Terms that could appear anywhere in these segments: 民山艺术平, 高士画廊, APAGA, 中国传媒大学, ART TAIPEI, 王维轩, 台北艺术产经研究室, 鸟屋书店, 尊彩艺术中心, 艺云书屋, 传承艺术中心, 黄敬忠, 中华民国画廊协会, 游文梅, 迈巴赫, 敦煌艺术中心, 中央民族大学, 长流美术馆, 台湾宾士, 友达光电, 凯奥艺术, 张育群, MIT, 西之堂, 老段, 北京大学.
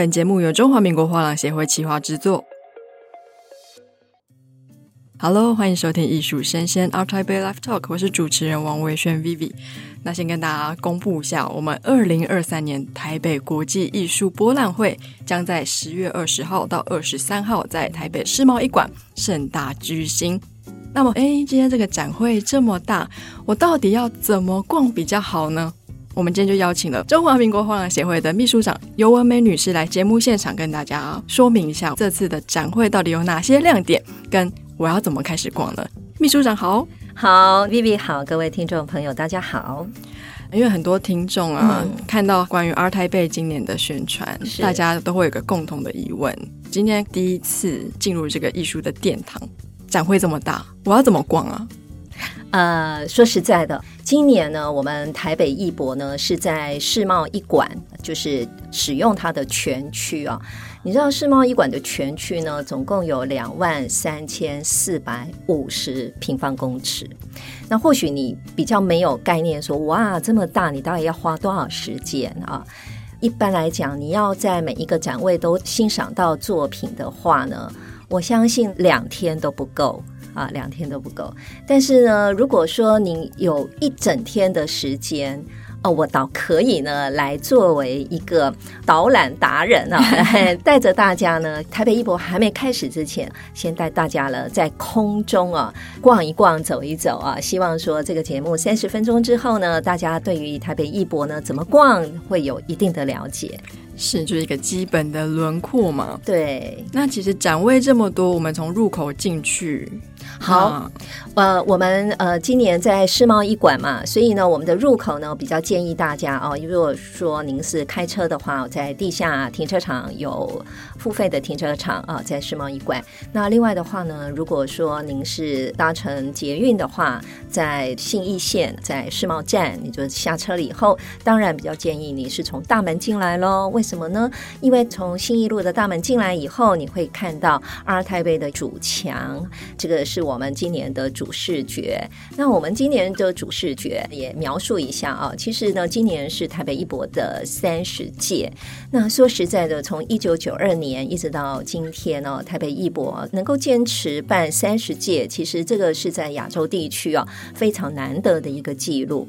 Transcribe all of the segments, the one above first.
本节目由中华民国画廊协会企划制作。Hello， 欢迎收听艺术生鲜 ART TAIPEI Live Talk， 我是主持人王维轩 Vivi。那先跟大家公布一下，我们2023年台北国际艺术博览会将在10月20号到23号在台北世贸一馆盛大举行。那么今天这个展会这么大，我到底要怎么逛比较好呢？我们今天就邀请了中华民国画廊协会的秘书长游文梅女士来节目现场跟大家说明一下这次的展会到底有哪些亮点，跟我要怎么开始逛呢？秘书长好。好 Vivi 好，各位听众朋友大家好。因为很多听众看到关于 ART TAIPEI 今年的宣传，大家都会有一个共同的疑问，今天第一次进入这个艺术的殿堂，展会这么大，我要怎么逛啊？说实在的，今年呢，我们台北艺博呢是在世贸一馆，就是使用它的全区啊。你知道世贸一馆的全区呢，总共有23450平方公尺。那或许你比较没有概念说，哇，这么大，你大概要花多少时间啊？一般来讲，你要在每一个展位都欣赏到作品的话呢，我相信2天都不够。2天都不够。但是呢，如果说您有一整天的时间，我倒可以呢来作为一个导览达人带着大家呢，台北艺博还没开始之前，先带大家了在空中逛一逛走一走希望说这个节目30分钟之后呢，大家对于台北艺博呢怎么逛会有一定的了解。是，就是一个基本的轮廓嘛。对，那其实展位这么多，我们从入口进去。好，我们今年在世贸一馆嘛，所以呢，我们的入口呢比较建议大家如果说您是开车的话，在地下停车场有付费的停车场在世贸一馆。那另外的话呢，如果说您是搭乘捷运的话，在信义线在世贸站，你就下车了以后，当然比较建议你是从大门进来咯。为什么呢？因为从信义路的大门进来以后，你会看到 ART TAIPEI 的主墙，这个是我们今年的主视觉。那我们今年的主视觉也描述一下其实呢，今年是台北艺博的30届。那说实在的，从1992年一直到今天台北艺博能够坚持办30届，其实这个是在亚洲地区非常难得的一个记录。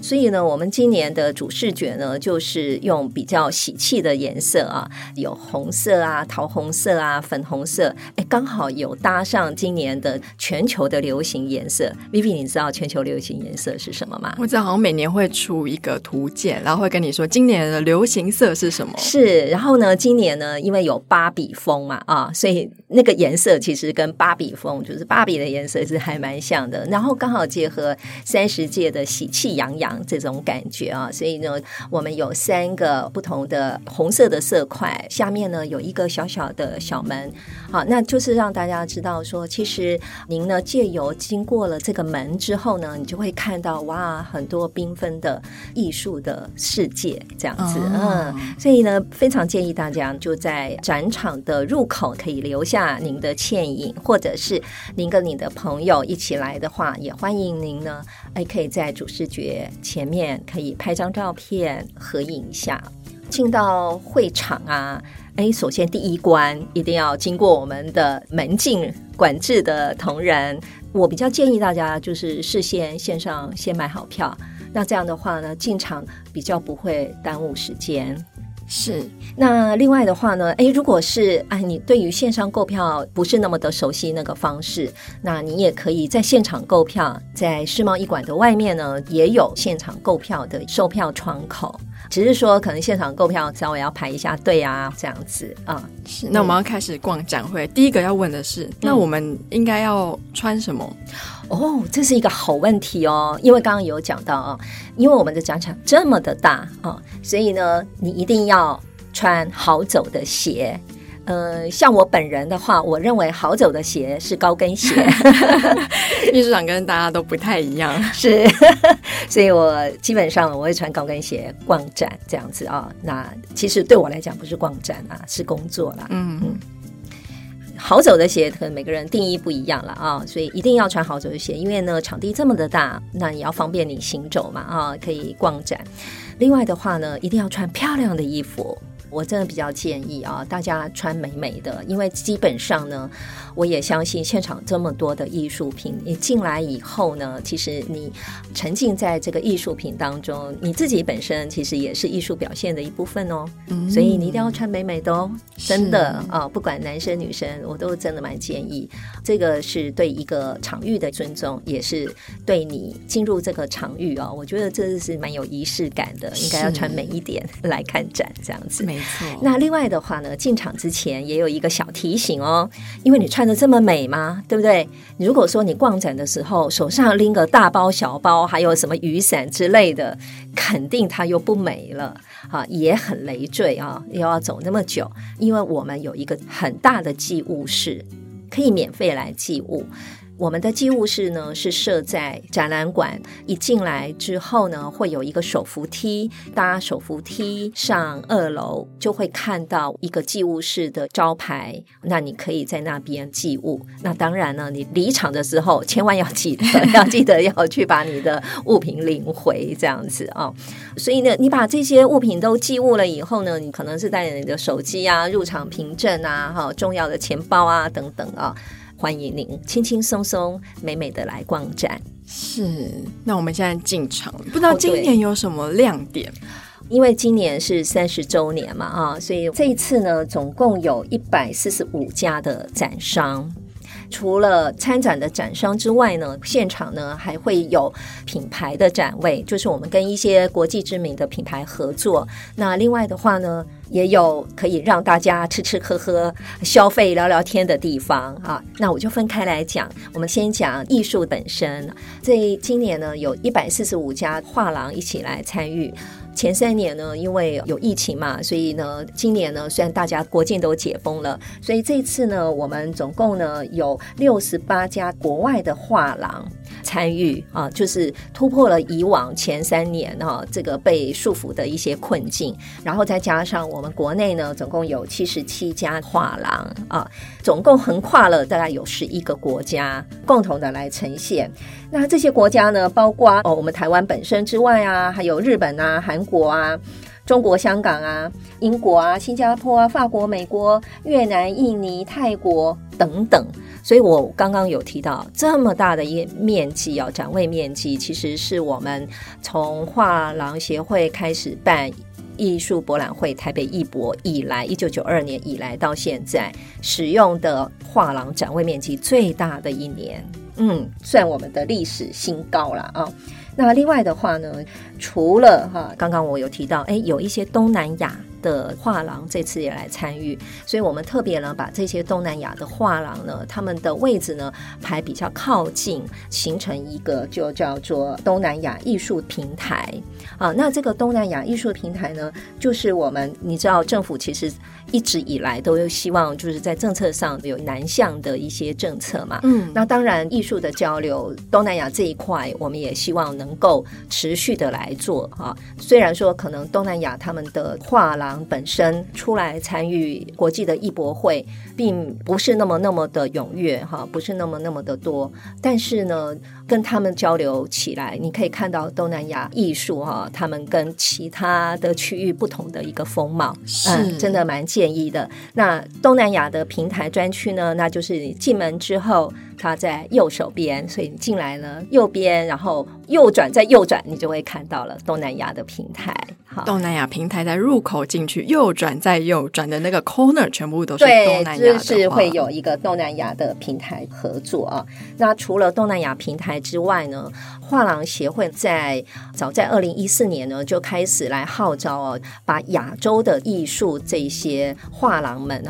所以呢，我们今年的主视觉呢，就是用比较喜气的颜色有红色桃红色粉红色，刚好有搭上今年的全球的流行颜色。 Vivi 你知道全球流行颜色是什么吗？我知道好像每年会出一个图鉴，然后会跟你说今年的流行色是什么。是，然后呢，今年呢因为有芭比风嘛所以那个颜色其实跟芭比风，就是芭比的颜色是还蛮像的，然后刚好结合30届的喜气洋洋这种感觉所以呢，我们有3个不同的红色的色块，下面呢有一个小小的小门那就是让大家知道说，其实您呢借由经过了这个门之后呢，你就会看到哇，很多缤纷的艺术的世界这样子所以呢，非常建议大家就在展场的入口可以留下您的倩影，或者是您跟你的朋友一起来的话，也欢迎您呢可以在主视觉前面可以拍张照片合影一下。进到会场首先第一关一定要经过我们的门禁管制的同仁，我比较建议大家就是事先线上先买好票，那这样的话呢，进场比较不会耽误时间。是，那另外的话呢如果是你对于线上购票不是那么的熟悉那个方式，那你也可以在现场购票，在世贸艺馆的外面呢也有现场购票的售票窗口，只是说可能现场购票稍微要排一下队这样子是。那我们要开始逛展会，第一个要问的是那我们应该要穿什么这是一个好问题因为刚刚有讲到因为我们的展场这么的大所以呢你一定要穿好走的鞋。像我本人的话，我认为好走的鞋是高跟鞋。秘书长跟大家都不太一样，是，所以我基本上我会穿高跟鞋逛展这样子那其实对我来讲不是逛展是工作啦。好走的鞋可能每个人定义不一样了所以一定要穿好走的鞋，因为呢场地这么的大，那也要方便你行走嘛可以逛展。另外的话呢，一定要穿漂亮的衣服。我真的比较建议啊，大家穿美美的，因为基本上呢，我也相信现场这么多的艺术品，你进来以后呢，其实你沉浸在这个艺术品当中，你自己本身其实也是艺术表现的一部分哦。嗯，所以你一定要穿美美的哦，真的啊，不管男生女生，我都真的蛮建议。这个是对一个场域的尊重，也是对你进入这个场域哦，我觉得这是蛮有仪式感的，应该要穿美一点来看展这样子。没错。那另外的话呢，进场之前也有一个小提醒哦，因为你穿得这么美嘛，对不对？如果说你逛展的时候手上拎个大包小包，还有什么雨伞之类的，肯定它又不美了啊，也很累赘啊，又要走那么久。因为我们有一个很大的寄物室，可以免费来寄物。我们的寄物室呢是设在展览馆，一进来之后呢会有一个手扶梯，搭手扶梯上2楼就会看到一个寄物室的招牌，那你可以在那边寄物。那当然呢，你离场的时候千万要记得要去把你的物品领回这样子啊。所以呢，你把这些物品都寄物了以后呢，你可能是带着你的手机啊、入场凭证啊、重要的钱包啊等等啊，欢迎您轻轻松松美美的来逛展。是，那我们现在进场，不知道今年有什么亮点？因为今年是30周年嘛啊，所以这一次呢总共有145家的展商。除了参展的展商之外呢，现场呢还会有品牌的展位，就是我们跟一些国际知名的品牌合作。那另外的话呢，也有可以让大家吃吃喝喝、消费聊聊天的地方啊。那我就分开来讲，我们先讲艺术本身。这今年呢，有145家画廊一起来参与。前3年呢，因为有疫情嘛，所以呢，今年呢，虽然大家国境都解封了，所以这次呢，我们总共呢有68家国外的画廊参与啊，就是突破了以往前3年啊这个被束缚的一些困境，然后再加上我们国内呢，总共有77家画廊啊，总共横跨了大概有11个国家，共同的来呈现。那这些国家呢，包括我们台湾本身之外啊，还有日本啊、韩国啊、中国香港啊、英国啊、新加坡啊、法国、美国、越南、印尼、泰国等等。所以我刚刚有提到这么大的一面积啊，展位面积其实是我们从画廊协会开始办艺术博览会台北艺博以来，1992年以来到现在使用的画廊展位面积最大的一年，算我们的历史新高啦啊。那另外的话呢，除了刚刚我有提到有一些东南亚的画廊这次也来参与，所以我们特别呢把这些东南亚的画廊呢，他们的位置呢排比较靠近，形成一个就叫做东南亚艺术平台啊。那这个东南亚艺术平台呢，就是我们你知道政府其实一直以来都有希望就是在政策上有南向的一些政策嘛，那当然艺术的交流东南亚这一块我们也希望能够持续的来做啊。虽然说可能东南亚他们的画廊本身出来参与国际的艺博会并不是那么的踊跃，不是那么的多，但是呢跟他们交流起来，你可以看到东南亚艺术他们跟其他的区域不同的一个风貌，真的蛮建议的。那东南亚的平台专区呢，那就是你进门之后它在右手边，所以你进来呢右边，然后右转再右转，你就会看到了东南亚的平台。东南亚平台在入口进去右转再右转的那个 corner 全部都是东南亚的，对，就是会有一个东南亚的平台合作啊。那除了东南亚平台之外呢，画廊协会早在2014年呢就开始来号召把亚洲的艺术这些画廊们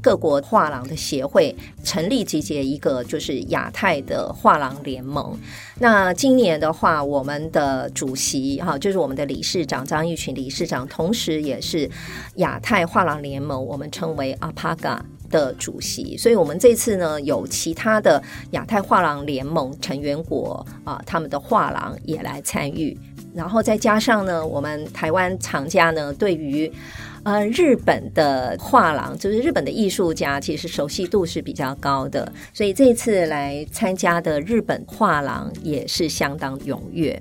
各国画廊的协会成立集结一个就是亚太的画廊联盟。那今年的话，我们的主席就是我们的理事长张育群理事长，同时也是亚太画廊联盟，我们称为 APAGA 的主席。所以我们这次呢有其他的亚太画廊联盟成员国他们的画廊也来参与，然后再加上呢我们台湾厂家呢对于日本的画廊，就是日本的艺术家其实熟悉度是比较高的，所以这次来参加的日本画廊也是相当踊跃。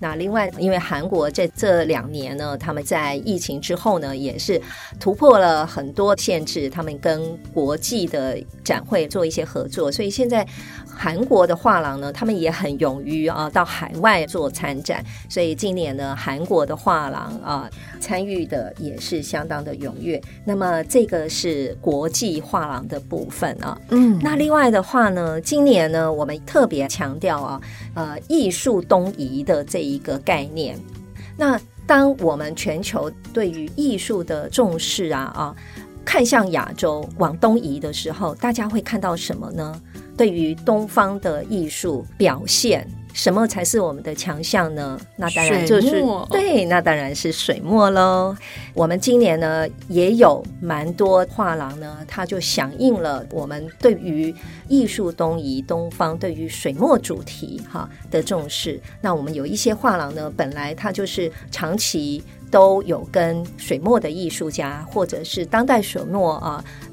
那另外因为韩国在这2年呢，他们在疫情之后呢也是突破了很多限制，他们跟国际的展会做一些合作，所以现在韩国的画廊呢他们也很勇于到海外做参展，所以今年呢韩国的画廊参与的也是相当的踊跃。那么这个是国际画廊的部分那另外的话呢，今年呢我们特别强调艺术东移的这一个概念。那当我们全球对于艺术的重视看向亚洲往东移的时候，大家会看到什么呢？对于东方的艺术表现，什么才是我们的强项呢？那当然就是对，那当然是水墨咯。我们今年呢也有蛮多画廊呢，它就响应了我们对于艺术东移、东方对于水墨主题的重视。那我们有一些画廊呢，本来它就是长期都有跟水墨的艺术家或者是当代水墨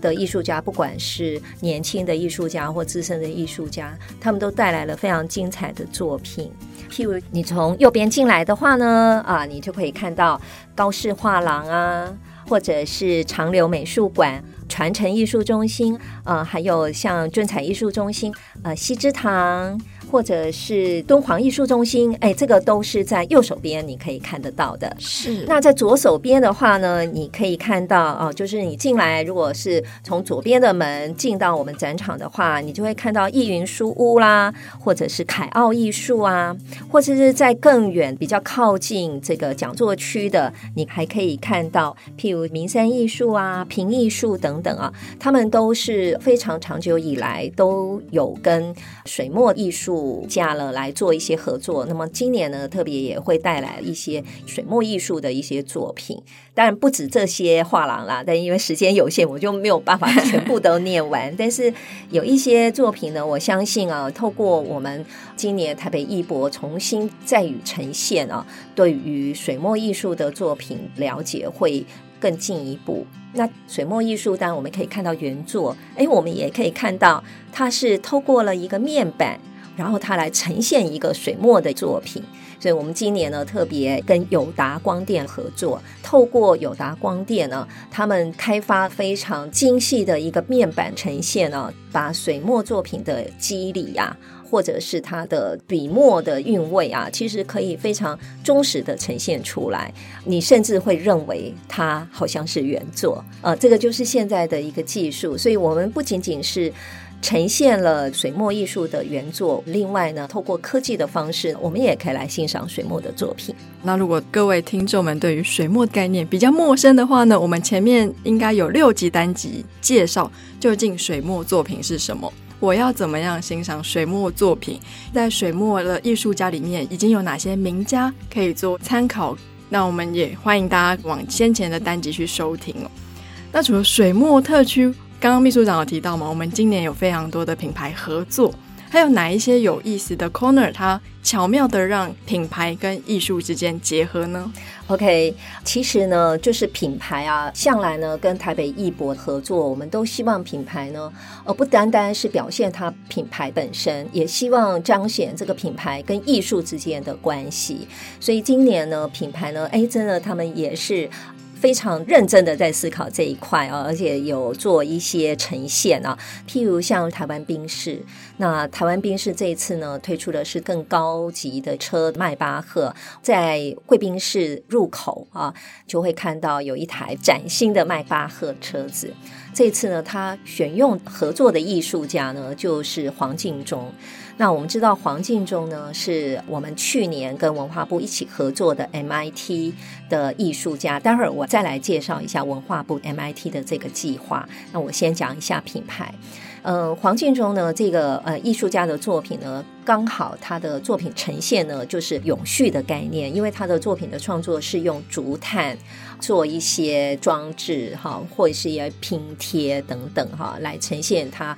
的艺术家，不管是年轻的艺术家或资深的艺术家，他们都带来了非常精彩的作品。譬如你从右边进来的话呢你就可以看到高士画廊或者是长流美术馆、传承艺术中心还有像尊彩艺术中心、西之堂或者是敦煌艺术中心，这个都是在右手边你可以看得到的。是。那在左手边的话呢，你可以看到就是你进来，如果是从左边的门进到我们展场的话，你就会看到艺云书屋啦，或者是凯奥艺术或者是在更远比较靠近这个讲座区的，你还可以看到譬如民山艺术平艺术等等他们都是非常长久以来都有跟水墨艺术家了来做一些合作。那么今年呢特别也会带来一些水墨艺术的一些作品，当然不止这些画廊啦，但因为时间有限我就没有办法全部都念完但是有一些作品呢，我相信透过我们今年台北艺博重新再与呈现对于水墨艺术的作品了解会更进一步。那水墨艺术当然我们可以看到原作，我们也可以看到它是透过了一个面板，然后它来呈现一个水墨的作品。所以我们今年呢特别跟友达光电合作，透过友达光电呢，他们开发非常精细的一个面板呈现把水墨作品的肌理或者是它的笔墨的韵味其实可以非常忠实的呈现出来，你甚至会认为它好像是原作这个就是现在的一个技术。所以我们不仅仅是呈现了水墨艺术的原作，另外呢透过科技的方式，我们也可以来欣赏水墨的作品。那如果各位听众们对于水墨概念比较陌生的话呢，我们前面应该有6集单集介绍究竟水墨作品是什么，我要怎么样欣赏水墨作品，在水墨的艺术家里面已经有哪些名家可以做参考。那我们也欢迎大家往先前的单集去收听那除了水墨特区，刚刚秘书长有提到嘛，我们今年有非常多的品牌合作，还有哪一些有意思的 corner 它巧妙的让品牌跟艺术之间结合呢？ OK， 其实呢就是品牌向来呢跟台北艺博合作，我们都希望品牌呢不单单是表现它品牌本身，也希望彰显这个品牌跟艺术之间的关系。所以今年呢品牌呢真的他们也是非常认真的在思考这一块而且有做一些呈现譬如像台湾宾士，那台湾宾士这一次呢推出的是更高级的车迈巴赫，在贵宾室入口就会看到有一台崭新的迈巴赫车子。这次呢他选用合作的艺术家呢就是黄敬忠。那我们知道黄敬忠呢是我们去年跟文化部一起合作的 MIT 的艺术家，待会儿我再来介绍一下文化部 MIT 的这个计划。那我先讲一下品牌黄敬忠呢这个艺术家的作品呢，刚好他的作品呈现呢就是永续的概念，因为他的作品的创作是用竹炭做一些装置或者是一些拼贴等等来呈现他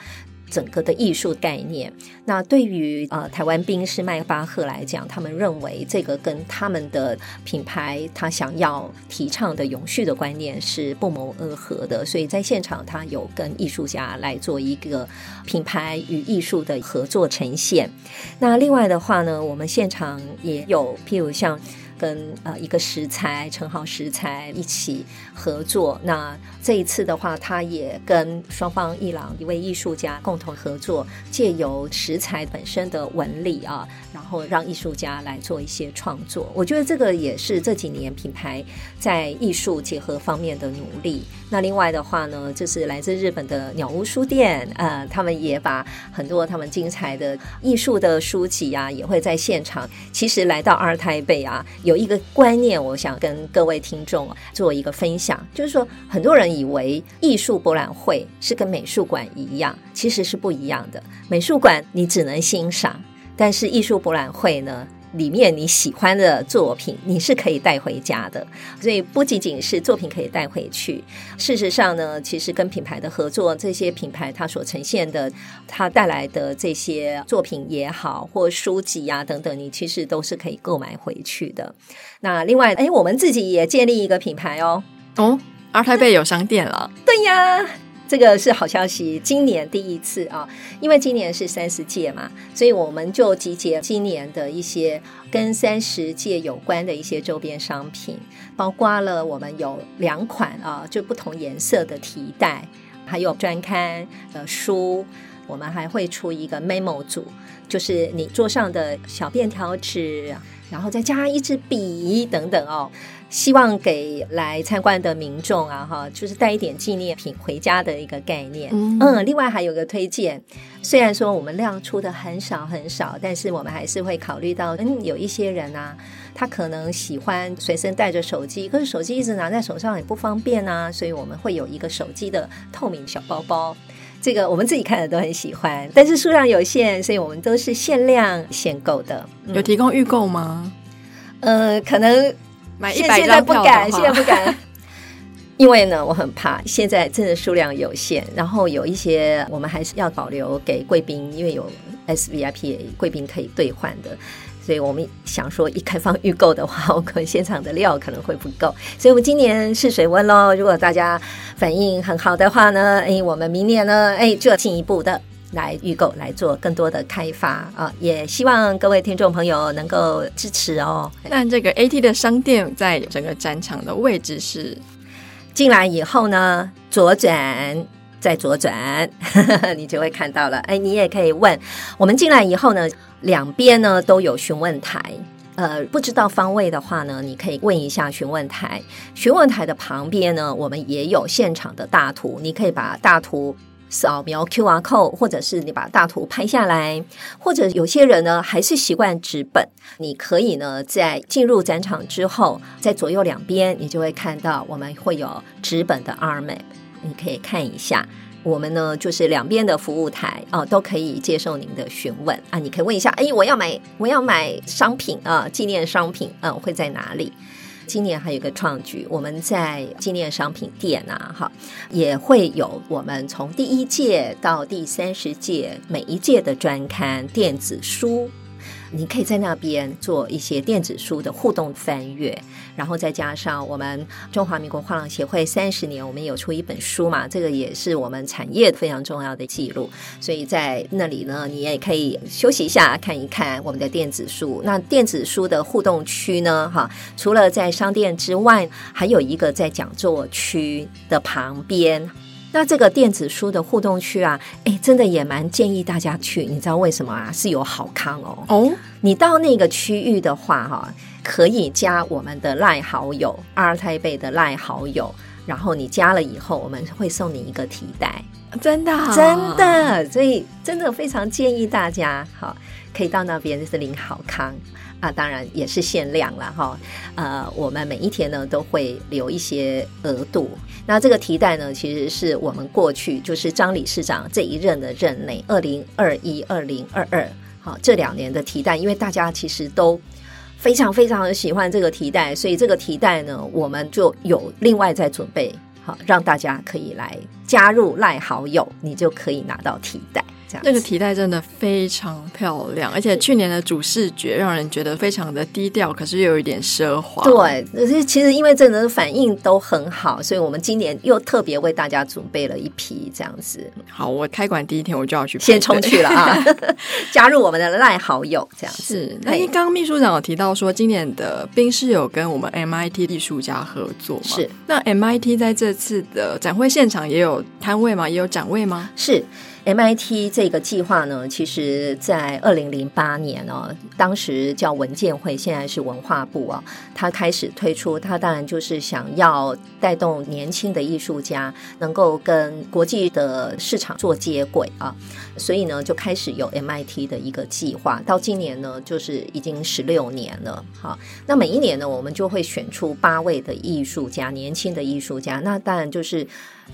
整个的艺术概念。那对于台湾宾士迈巴赫来讲，他们认为这个跟他们的品牌他想要提倡的永续的观念是不谋而合的，所以在现场他有跟艺术家来做一个品牌与艺术的合作呈现。那另外的话呢，我们现场也有譬如像跟一个食材陈豪食材一起合作，那这一次的话他也跟双方艺廊一位艺术家共同合作，借由食材本身的纹理啊，然后让艺术家来做一些创作。我觉得这个也是这几年品牌在艺术结合方面的努力。那另外的话呢，就是来自日本的鸟屋书店他们也把很多他们精彩的艺术的书籍啊也会在现场。其实来到ART TAIPEI啊，有一个观念我想跟各位听众做一个分享，就是说很多人以为艺术博览会是跟美术馆一样，其实是不一样的。美术馆你只能欣赏，但是艺术博览会呢，里面你喜欢的作品你是可以带回家的，所以不仅仅是作品可以带回去。事实上呢，其实跟品牌的合作，这些品牌它所呈现的它带来的这些作品也好，或书籍啊等等，你其实都是可以购买回去的。那另外我们自己也建立一个品牌哦 ART TAIPEI 有商店了。对呀，这个是好消息，今年第一次啊，因为今年是30届嘛，所以我们就集结今年的一些跟30届有关的一些周边商品，包括了我们有2款啊，就不同颜色的提袋，还有专刊书。我们还会出一个 memo 组，就是你桌上的小便条纸，然后再加一支笔等等哦，希望给来参观的民众啊哈，就是带一点纪念品回家的一个概念。另外还有个推荐，虽然说我们量出的很少很少，但是我们还是会考虑到有一些人啊，他可能喜欢随身带着手机，可是手机一直拿在手上也不方便啊，所以我们会有一个手机的透明小包包。这个我们自己看的都很喜欢，但是数量有限，所以我们都是限量限购的。有提供预购吗？可能买100张票的话，现在不敢因为呢我很怕现在真的数量有限，然后有一些我们还是要保留给贵宾，因为有 SVIP 贵宾可以兑换的，所以我们想说一开放预购的话，我可能现场的料可能会不够，所以我们今年试水温咯。如果大家反应很好的话呢，我们明年呢就要进一步的来预购，来做更多的开发啊，也希望各位听众朋友能够支持哦。那这个 AT 的商店在整个展场的位置是进来以后呢，左转再左转你就会看到了。你也可以问我们进来以后呢，两边呢都有询问台，不知道方位的话呢，你可以问一下询问台。询问台的旁边呢，我们也有现场的大图，你可以把大图扫描 QR code， 或者是你把大图拍下来，或者有些人呢还是习惯纸本，你可以呢在进入展场之后，在左右两边你就会看到我们会有纸本的 ART Map， 你可以看一下。我们呢就是两边的服务台都可以接受您的询问啊，你可以问一下我要买商品啊，纪念商品会在哪里。今年还有一个创举，我们在纪念商品店啊哈，也会有我们从第1届到第30届每一届的专刊电子书，你可以在那边做一些电子书的互动翻阅，然后再加上我们中华民国画廊协会30年，我们有出一本书嘛，这个也是我们产业非常重要的记录，所以在那里呢，你也可以休息一下，看一看我们的电子书。那电子书的互动区呢，除了在商店之外，还有一个在讲座区的旁边。那这个电子书的互动区啊，真的也蛮建议大家去，你知道为什么啊？是有好康哦。你到那个区域的话可以加我们的 LINE 好友 ART TAIPEI 的 LINE 好友，然后你加了以后，我们会送你一个提袋。真的真的，所以真的非常建议大家可以到那边就是领好康啊，当然也是限量啦我们每一天呢都会留一些额度。那这个提袋呢，其实是我们过去就是张理事长这一任的任内2021、2022这2年的提袋，因为大家其实都非常非常的喜欢这个提袋，所以这个提袋呢，我们就有另外在准备让大家可以来加入赖好友，你就可以拿到提袋。这样。那个提袋真的非常漂亮，而且去年的主视觉让人觉得非常的低调，可是又有一点奢华。对，其实因为真的反应都很好，所以我们今年又特别为大家准备了一批这样子。好，我开馆第一天我就要去先冲去了啊加入我们的LINE好友这样子。是，那刚刚秘书长有提到说今年的宾士有跟我们 MIT 艺术家合作嘛？是。那 MIT 在这次的展会现场也有摊位吗？也有展位吗？是， MIT 这个计划呢，其实在2008年哦，当时叫文建会，现在是文化部哦，他开始推出，他当然就是想要带动年轻的艺术家能够跟国际的市场做接轨啊，所以呢就开始有 MIT 的一个计划，到今年呢就是已经16年了。好，那每一年呢我们就会选出8位的艺术家，年轻的艺术家，那当然就是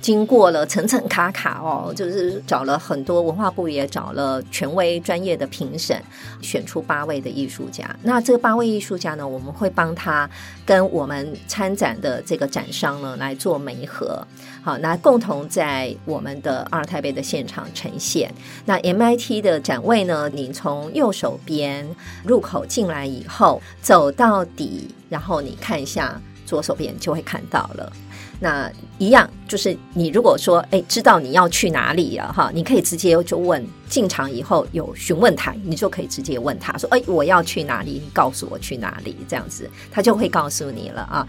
经过了层层卡卡哦，就是找了很多，文化部也找了权威专业的评审，选出8位的艺术家。那这8位艺术家呢，我们会帮他跟我们参展的这个展商呢来做媒合，好，那共同在我们的ART TAIPEI的现场呈现。那 MIT 的展位呢，你从右手边入口进来以后走到底，然后你看一下左手边就会看到了。那一样就是你如果说知道你要去哪里了哈，你可以直接就问，进场以后有询问台，你就可以直接问他说我要去哪里，你告诉我去哪里，这样子他就会告诉你了啊。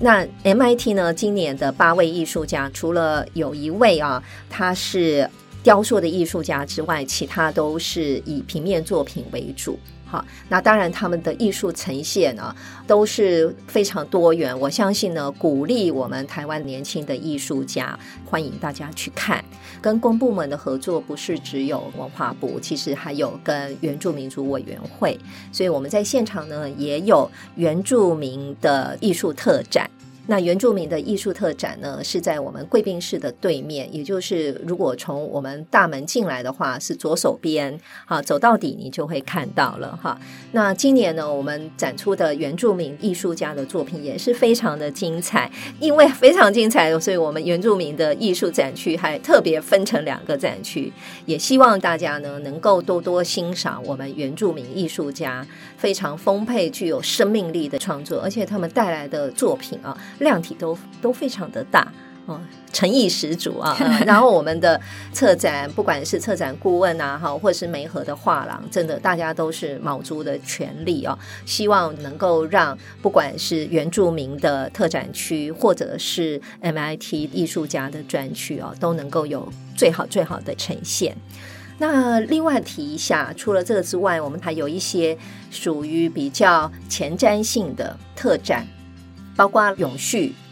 那 MIT 呢今年的8位艺术家，除了有一位啊他是雕塑的艺术家之外，其他都是以平面作品为主。好，那当然他们的艺术呈现呢都是非常多元，我相信呢鼓励我们台湾年轻的艺术家，欢迎大家去看。跟公部门的合作不是只有文化部，其实还有跟原住民族委员会，所以我们在现场呢也有原住民的艺术特展。那原住民的艺术特展呢是在我们贵宾室的对面，也就是如果从我们大门进来的话是左手边，好，走到底你就会看到了哈。那今年呢我们展出的原住民艺术家的作品也是非常的精彩，因为非常精彩，所以我们原住民的艺术展区还特别分成2个展区，也希望大家呢能够多多欣赏我们原住民艺术家非常丰沛具有生命力的创作，而且他们带来的作品啊量体都非常的大，诚意十足啊然后我们的策展，不管是策展顾问啊或是媒合的画廊，真的大家都是卯足的全力啊，希望能够让不管是原住民的特展区或者是 MIT 艺术家的专区啊，都能够有最好最好的呈现。那另外提一下，除了这个之外，我们还有一些属于比较前瞻性的特展，包括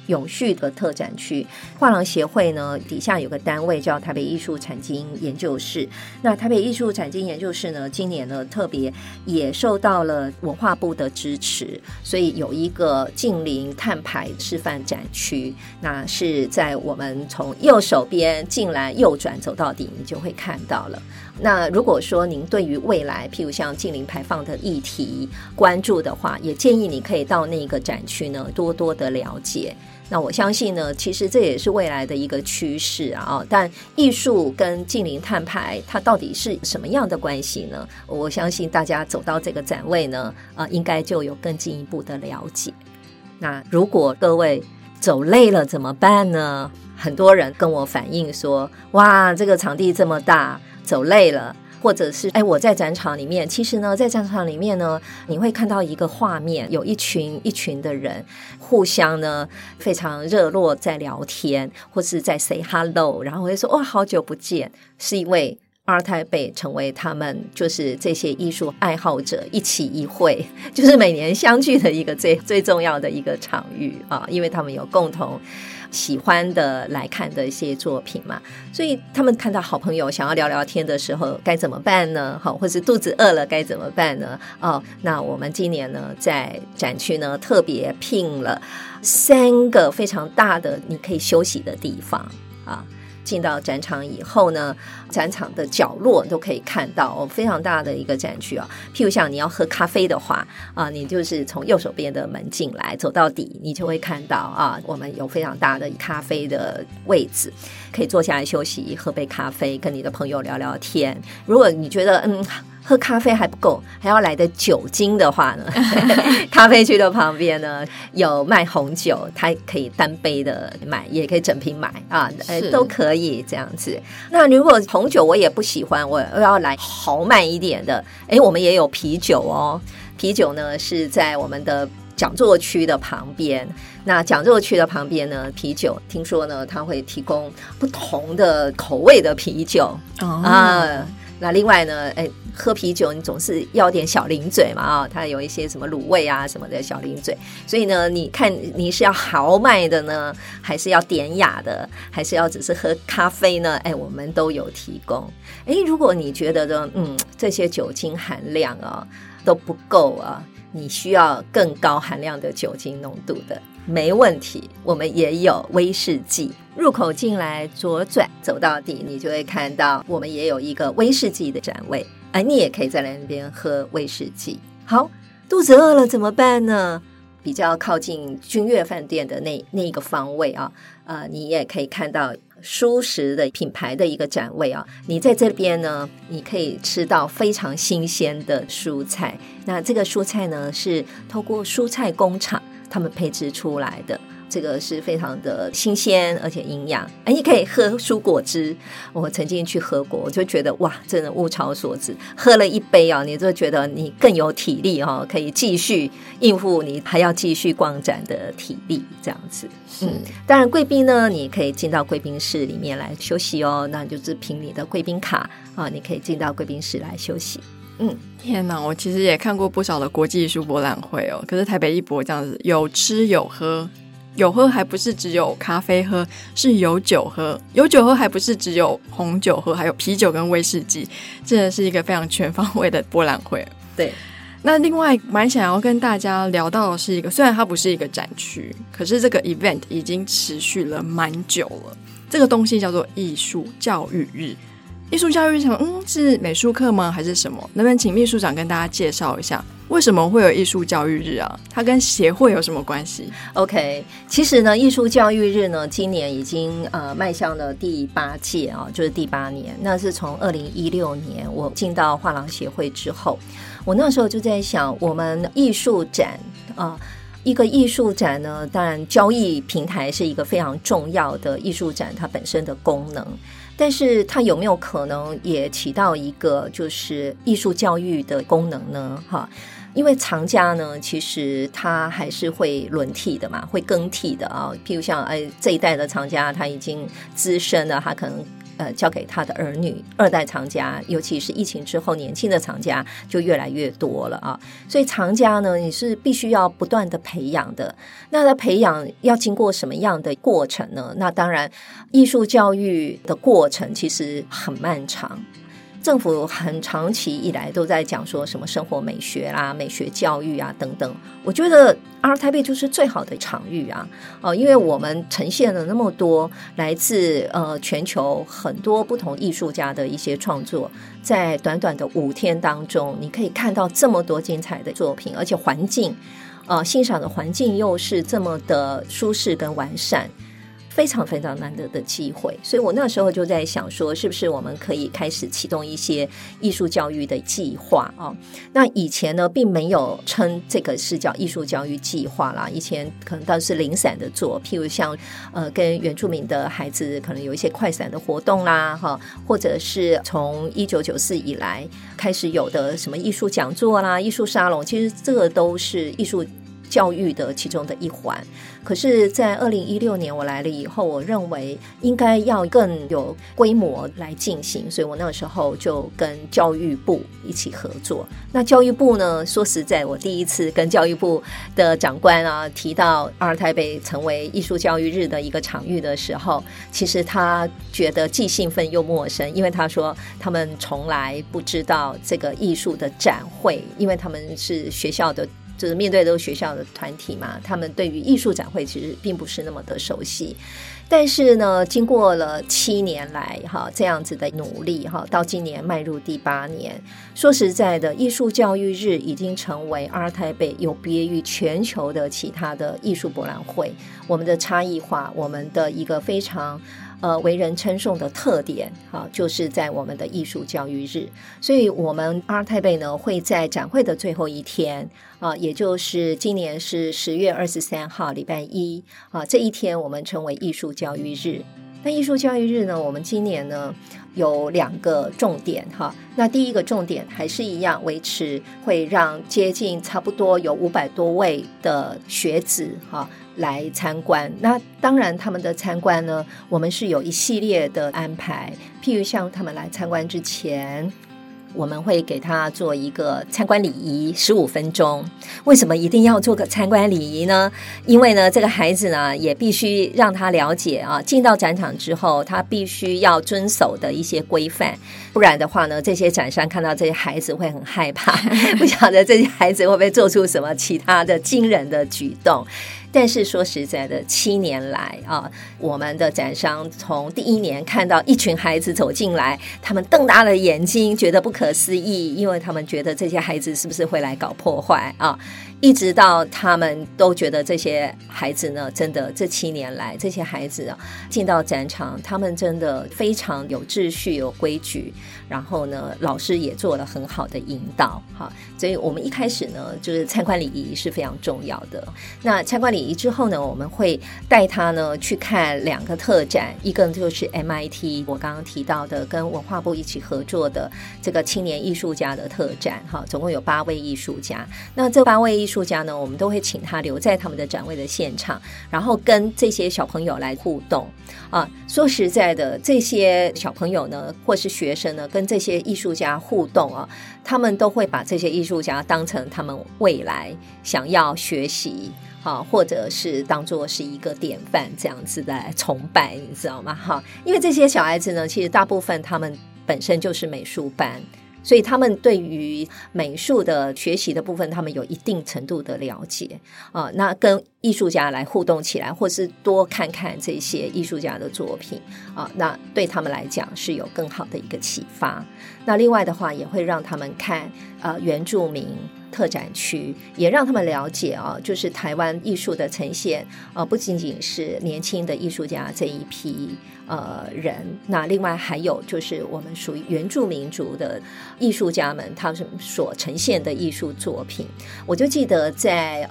永续的特展区，画廊协会呢底下有个单位叫台北艺术产经研究室。那台北艺术产经研究室呢今年呢特别也受到了文化部的支持，所以有一个近邻碳排示范展区，那是在我们从右手边进来右转走到底你就会看到了。那如果说您对于未来譬如像近邻排放的议题关注的话，也建议你可以到那个展区呢多多的了解。那我相信呢其实这也是未来的一个趋势啊，但艺术跟近邻碳排它到底是什么样的关系呢？我相信大家走到这个展位呢应该就有更进一步的了解。那如果各位走累了怎么办呢？很多人跟我反映说，哇，这个场地这么大，走累了。或者是我在展场里面，其实呢在展场里面呢你会看到一个画面，有一群的人互相呢非常热络在聊天或是在 say hello， 然后会说哇好久不见，是因为ART TAIPEI成为他们就是这些艺术爱好者一起一会，就是每年相聚的一个最重要的一个场域啊，因为他们有共同喜欢的来看的一些作品嘛，所以他们看到好朋友想要聊聊天的时候该怎么办呢？好，或是肚子饿了该怎么办呢？哦，那我们今年呢在展区呢特别聘了3个非常大的你可以休息的地方啊。进到展场以后呢，展场的角落都可以看到、哦、非常大的一个展区啊、哦。譬如像你要喝咖啡的话啊，你就是从右手边的门进来，走到底，你就会看到啊，我们有非常大的咖啡的位置，可以坐下来休息，喝杯咖啡，跟你的朋友聊聊天。如果你觉得喝咖啡还不够，还要来的酒精的话呢，咖啡区的旁边呢有卖红酒，它可以单杯的买，也可以整瓶买啊，都可以这样子。那如果红酒我也不喜欢，我要来豪迈一点的，我们也有啤酒哦。啤酒呢是在我们的讲座区的旁边，那讲座区的旁边呢，啤酒听说呢它会提供不同的口味的啤酒、那另外呢喝啤酒你总是要点小零嘴嘛啊、哦，它有一些什么卤味啊什么的小零嘴，所以呢你看你是要豪迈的呢，还是要典雅的，还是要只是喝咖啡呢？我们都有提供。如果你觉得呢这些酒精含量啊、都不够啊，你需要更高含量的酒精浓度的，没问题，我们也有威士忌。入口进来左转走到底，你就会看到我们也有一个威士忌的展位，你也可以在那边喝威士忌。好，肚子饿了怎么办呢？比较靠近君悦饭店的那个方位啊，你也可以看到蔬食的品牌的一个展位啊，你在这边呢，你可以吃到非常新鲜的蔬菜。那这个蔬菜呢，是透过蔬菜工厂他们培植出来的，这个是非常的新鲜而且营养。你可以喝蔬果汁，我曾经去喝过，我就觉得哇，真的物超所值。喝了一杯啊，你就觉得你更有体力哦，可以继续应付你还要继续逛展的体力这样子。当然贵宾呢，你可以进到贵宾室里面来休息哦，那就是凭你的贵宾卡啊，你可以进到贵宾室来休息。天哪，我其实也看过不少的国际艺术博览会哦，可是台北艺博这样子有吃有喝。有喝还不是只有咖啡喝，是有酒喝，有酒喝还不是只有红酒喝，还有啤酒跟威士忌，真的是一个非常全方位的博览会。对，那另外蛮想要跟大家聊到的是一个，虽然它不是一个展区，可是这个 event 已经持续了蛮久了，这个东西叫做艺术教育日。艺术教育什么？是美术课吗？还是什么？能不能请秘书长跟大家介绍一下，为什么会有艺术教育日啊？它跟协会有什么关系 ？OK， 其实呢，艺术教育日呢，今年已经迈向了第8届啊、哦，就是第8年。那是从2016年我进到画廊协会之后，我那时候就在想，我们艺术展啊。一个艺术展呢，当然交易平台是一个非常重要的艺术展它本身的功能，但是它有没有可能也起到一个就是艺术教育的功能呢？哈，因为藏家呢，其实他还是会轮替的嘛，会更替的啊。譬如像这一代的藏家他已经资深了，他可能交给他的儿女，二代藏家，尤其是疫情之后，年轻的藏家就越来越多了啊。所以藏家呢，你是必须要不断的培养的。那他培养要经过什么样的过程呢？那当然，艺术教育的过程其实很漫长。政府很长期以来都在讲说什么生活美学啦、美学教育啊等等，我觉得 ART TAIPEI 就是最好的场域啊，因为我们呈现了那么多来自全球很多不同艺术家的一些创作，在短短的5天当中，你可以看到这么多精彩的作品，而且环境欣赏的环境又是这么的舒适跟完善，非常非常难得的机会。所以我那时候就在想说，是不是我们可以开始启动一些艺术教育的计划哦。那以前呢并没有称这个是叫艺术教育计划啦，以前可能倒是零散的做，譬如像跟原住民的孩子可能有一些快闪的活动啦，或者是从1994以来开始有的什么艺术讲座啦、艺术沙龙，其实这个都是艺术教育的其中的一环。可是在2016年我来了以后，我认为应该要更有规模来进行，所以我那时候就跟教育部一起合作。那教育部呢，说实在我第一次跟教育部的长官啊提到 ART TAIPEI 成为艺术教育日的一个场域的时候，其实他觉得既兴奋又陌生，因为他说他们从来不知道这个艺术的展会，因为他们是学校的，就是面对都是学校的团体嘛，他们对于艺术展会其实并不是那么的熟悉。但是呢，经过了7年来哈这样子的努力哈，到今年迈入第8年，说实在的，艺术教育日已经成为ART TAIPEI有别于全球的其他的艺术博览会，我们的差异化，我们的一个非常为人称颂的特点啊，就是在我们的艺术教育日。所以我们ART TAIPEI呢会在展会的最后一天啊，也就是今年是10月23号礼拜一啊，这一天我们称为艺术教育日。那艺术教育日呢，我们今年呢有2个重点哈。那第一个重点还是一样维持，会让接近差不多有500多位的学子哈来参观。那当然他们的参观呢，我们是有一系列的安排，譬如像他们来参观之前，我们会给他做一个参观礼仪15分钟。为什么一定要做个参观礼仪呢？因为呢这个孩子呢也必须让他了解啊，进到展场之后他必须要遵守的一些规范，不然的话呢这些展商看到这些孩子会很害怕，不晓得这些孩子会不会做出什么其他的惊人的举动。但是说实在的，7年来啊，我们的展商从第1年看到一群孩子走进来，他们瞪大了眼睛，觉得不可思议，因为他们觉得这些孩子是不是会来搞破坏啊？一直到他们都觉得这些孩子呢，真的这7年来，这些孩子啊进到展场，他们真的非常有秩序、有规矩，然后呢，老师也做了很好的引导哈。所以我们一开始呢，就是参观礼仪是非常重要的。那参观礼仪之后呢，我们会带他呢去看2个特展，一个就是 MIT 我刚刚提到的跟文化部一起合作的这个青年艺术家的特展哈，总共有8位艺术家。那这8位艺术家呢，我们都会请他留在他们的展位的现场，然后跟这些小朋友来互动啊。说实在的，这些小朋友呢或是学生呢跟这些艺术家互动啊，他们都会把这些艺术家当成他们未来想要学习啊，或者是当作是一个典范这样子来崇拜，你知道吗？哈，因为这些小孩子呢，其实大部分他们本身就是美术班，所以他们对于美术的学习的部分，他们有一定程度的了解啊。那跟艺术家来互动起来，或是多看看这些艺术家的作品啊，那对他们来讲是有更好的一个启发。那另外的话，也会让他们看原住民特展区，也让他们了解啊，就是台湾艺术的呈现啊，不仅仅是年轻的艺术家这一批人，那另外还有就是我们属于原住民族的艺术家们他们所呈现的艺术作品。我就记得在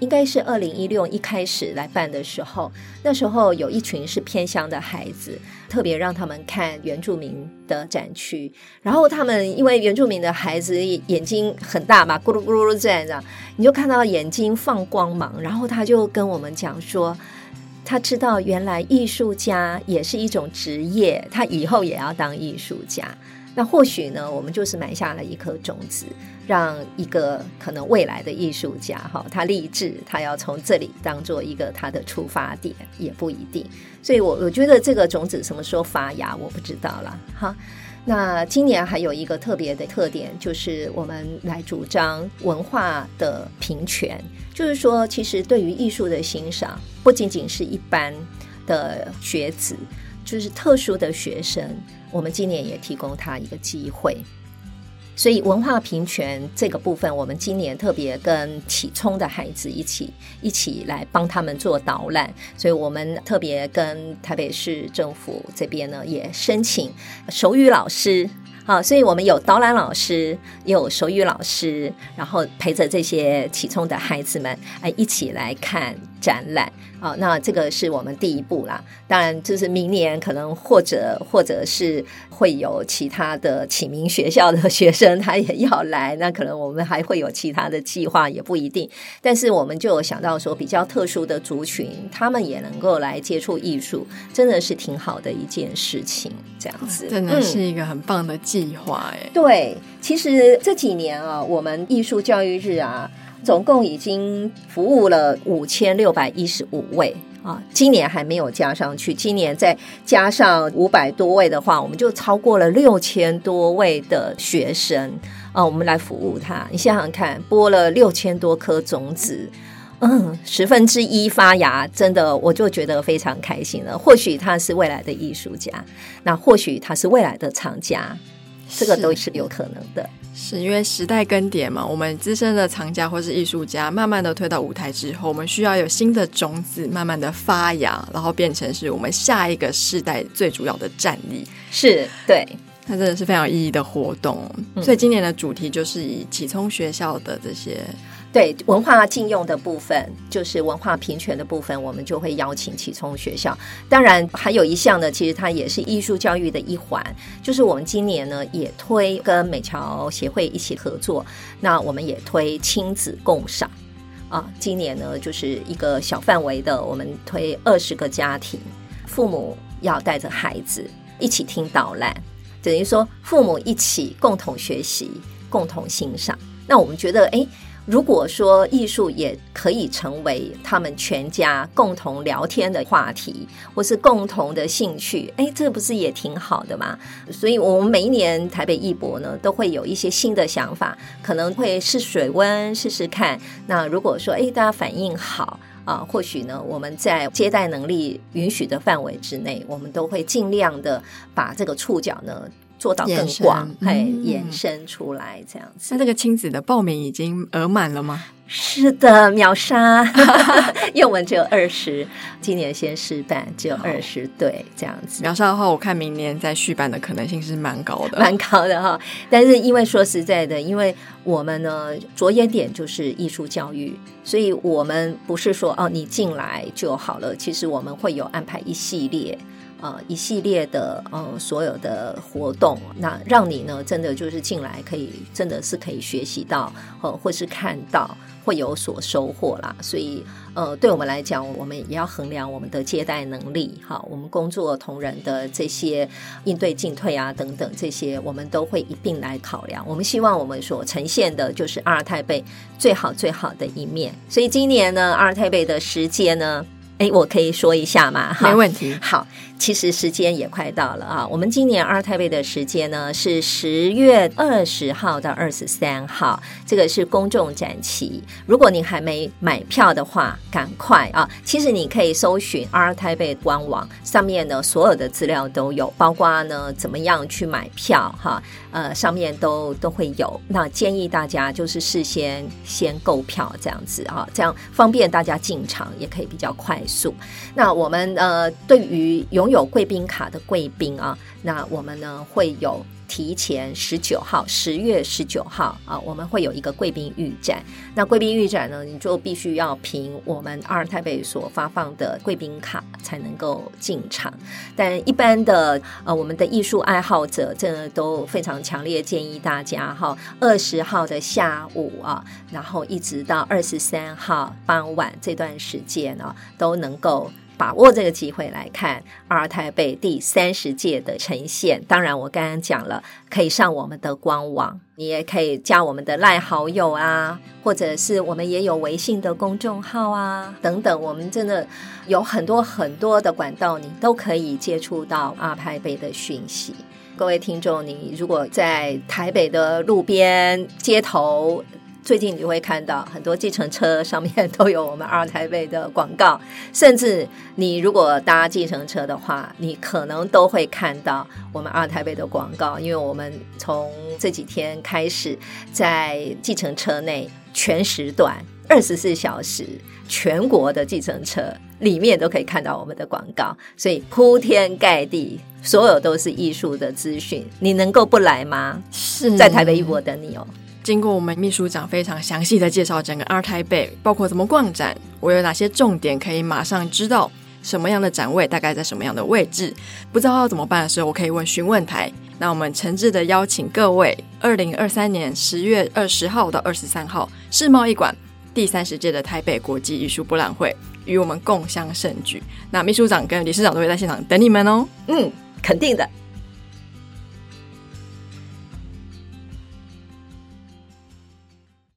应该是2016一开始来办的时候，那时候有一群是偏乡的孩子，特别让他们看原住民的展区，然后他们因为原住民的孩子眼睛很大嘛，咕噜咕噜这样子，你就看到眼睛放光芒，然后他就跟我们讲说他知道原来艺术家也是一种职业，他以后也要当艺术家。那或许呢，我们就是埋下了一颗种子，让一个可能未来的艺术家他立志他要从这里当做一个他的出发点也不一定。所以我觉得这个种子什么时候发芽我不知道啦哈。那今年还有一个特别的特点，就是我们来主张文化的平权，就是说其实对于艺术的欣赏不仅仅是一般的学子，就是特殊的学生，我们今年也提供他一个机会。所以文化平权这个部分，我们今年特别跟启聪的孩子一起来帮他们做导览，所以我们特别跟台北市政府这边呢也申请手语老师啊，所以我们有导览老师也有手语老师，然后陪着这些启聪的孩子们一起来看展览啊，那这个是我们第一步啦。当然就是明年可能或者是会有其他的启明学校的学生他也要来，那可能我们还会有其他的计划也不一定，但是我们就有想到说比较特殊的族群他们也能够来接触艺术，真的是挺好的一件事情这样子，真的是一个很棒的计划耶。对，其实这几年啊，我们艺术教育日啊总共已经服务了5615位啊，今年还没有加上去，今年再加上500多位的话，我们就超过了6000多位的学生啊，我们来服务他。你想想看，播了6000多颗种子， 1/10发芽，真的我就觉得非常开心了。或许他是未来的艺术家，那或许他是未来的藏家，这个都是有可能的。是因为时代更迭嘛，我们资深的藏家或是艺术家慢慢的推到舞台之后，我们需要有新的种子慢慢的发芽，然后变成是我们下一个世代最主要的战力。是，对，它真的是非常有意义的活动。所以今年的主题就是以启聪学校的这些对文化禁用的部分，就是文化平权的部分，我们就会邀请启聪学校。当然还有一项呢，其实它也是艺术教育的一环，就是我们今年呢也推跟美侨协会一起合作，那我们也推亲子共赏啊。今年呢就是一个小范围的，我们推20个家庭，父母要带着孩子一起听导览，等于说父母一起共同学习共同欣赏。那我们觉得如果说艺术也可以成为他们全家共同聊天的话题，或是共同的兴趣，这不是也挺好的吗？所以我们每一年台北艺博呢，都会有一些新的想法，可能会试水温试试看。那如果说大家反应好啊，或许呢我们在接待能力允许的范围之内，我们都会尽量的把这个触角呢做到更广，延伸出来这样子。那这个亲子的报名已经额满了吗？是的，秒杀因为我们只有20，今年先试办只有20对这样子。秒杀的话，我看明年再续办的可能性是蛮高的哈。但是因为说实在的，因为我们呢着眼点就是艺术教育，所以我们不是说你进来就好了，其实我们会有安排一系列的所有的活动，那让你呢真的就是进来可以真的是可以学习到或是看到，会有所收获啦。所以对我们来讲，我们也要衡量我们的接待能力，好，我们工作同仁的这些应对进退啊等等，这些我们都会一并来考量。我们希望我们所呈现的就是ART TAIPEI最好最好的一面。所以今年呢ART TAIPEI的时间呢，我可以说一下吗？没问题。好，其实时间也快到了啊。我们今年ART TAIPEI的时间呢是10月20号到23号，这个是公众展期。如果你还没买票的话，赶快啊！其实你可以搜寻ART TAIPEI官网，上面呢所有的资料都有，包括呢怎么样去买票哈，上面都会有。那建议大家就是事先先购票这样子啊，这样方便大家进场，也可以比较快。那我们对于拥有贵宾卡的贵宾啊，那我们呢会有提前19号，10月19号啊，我们会有一个贵宾预展。那贵宾预展呢，你就必须要凭我们ART TAIPEI所发放的贵宾卡才能够进场。但一般的我们的艺术爱好者真的都非常强烈建议大家哈，20号的下午啊，然后一直到23号傍晚这段时间呢，都能够把握这个机会来看ART TAIPEI第30届的呈现。当然我刚刚讲了，可以上我们的官网，你也可以加我们的LINE好友啊，或者是我们也有微信的公众号啊等等，我们真的有很多很多的管道，你都可以接触到ART TAIPEI的讯息。各位听众，你如果在台北的路边街头，最近你会看到很多计程车上面都有我们ART TAIPEI的广告，甚至你如果搭计程车的话，你可能都会看到我们ART TAIPEI的广告。因为我们从这几天开始，在计程车内全时段24小时全国的计程车里面都可以看到我们的广告，所以铺天盖地所有都是艺术的资讯，你能够不来吗？是在台北艺博等你哦。经过我们秘书长非常详细的介绍，整个ART TAIPEI包括怎么逛展，我有哪些重点可以马上知道什么样的展位大概在什么样的位置，不知道要怎么办的时候，我可以问询问台。那我们诚挚的邀请各位，2023年10月20号到23号世贸艺馆第30届的台北国际艺术博览会，与我们共襄盛举。那秘书长跟理事长都会在现场等你们哦。肯定的。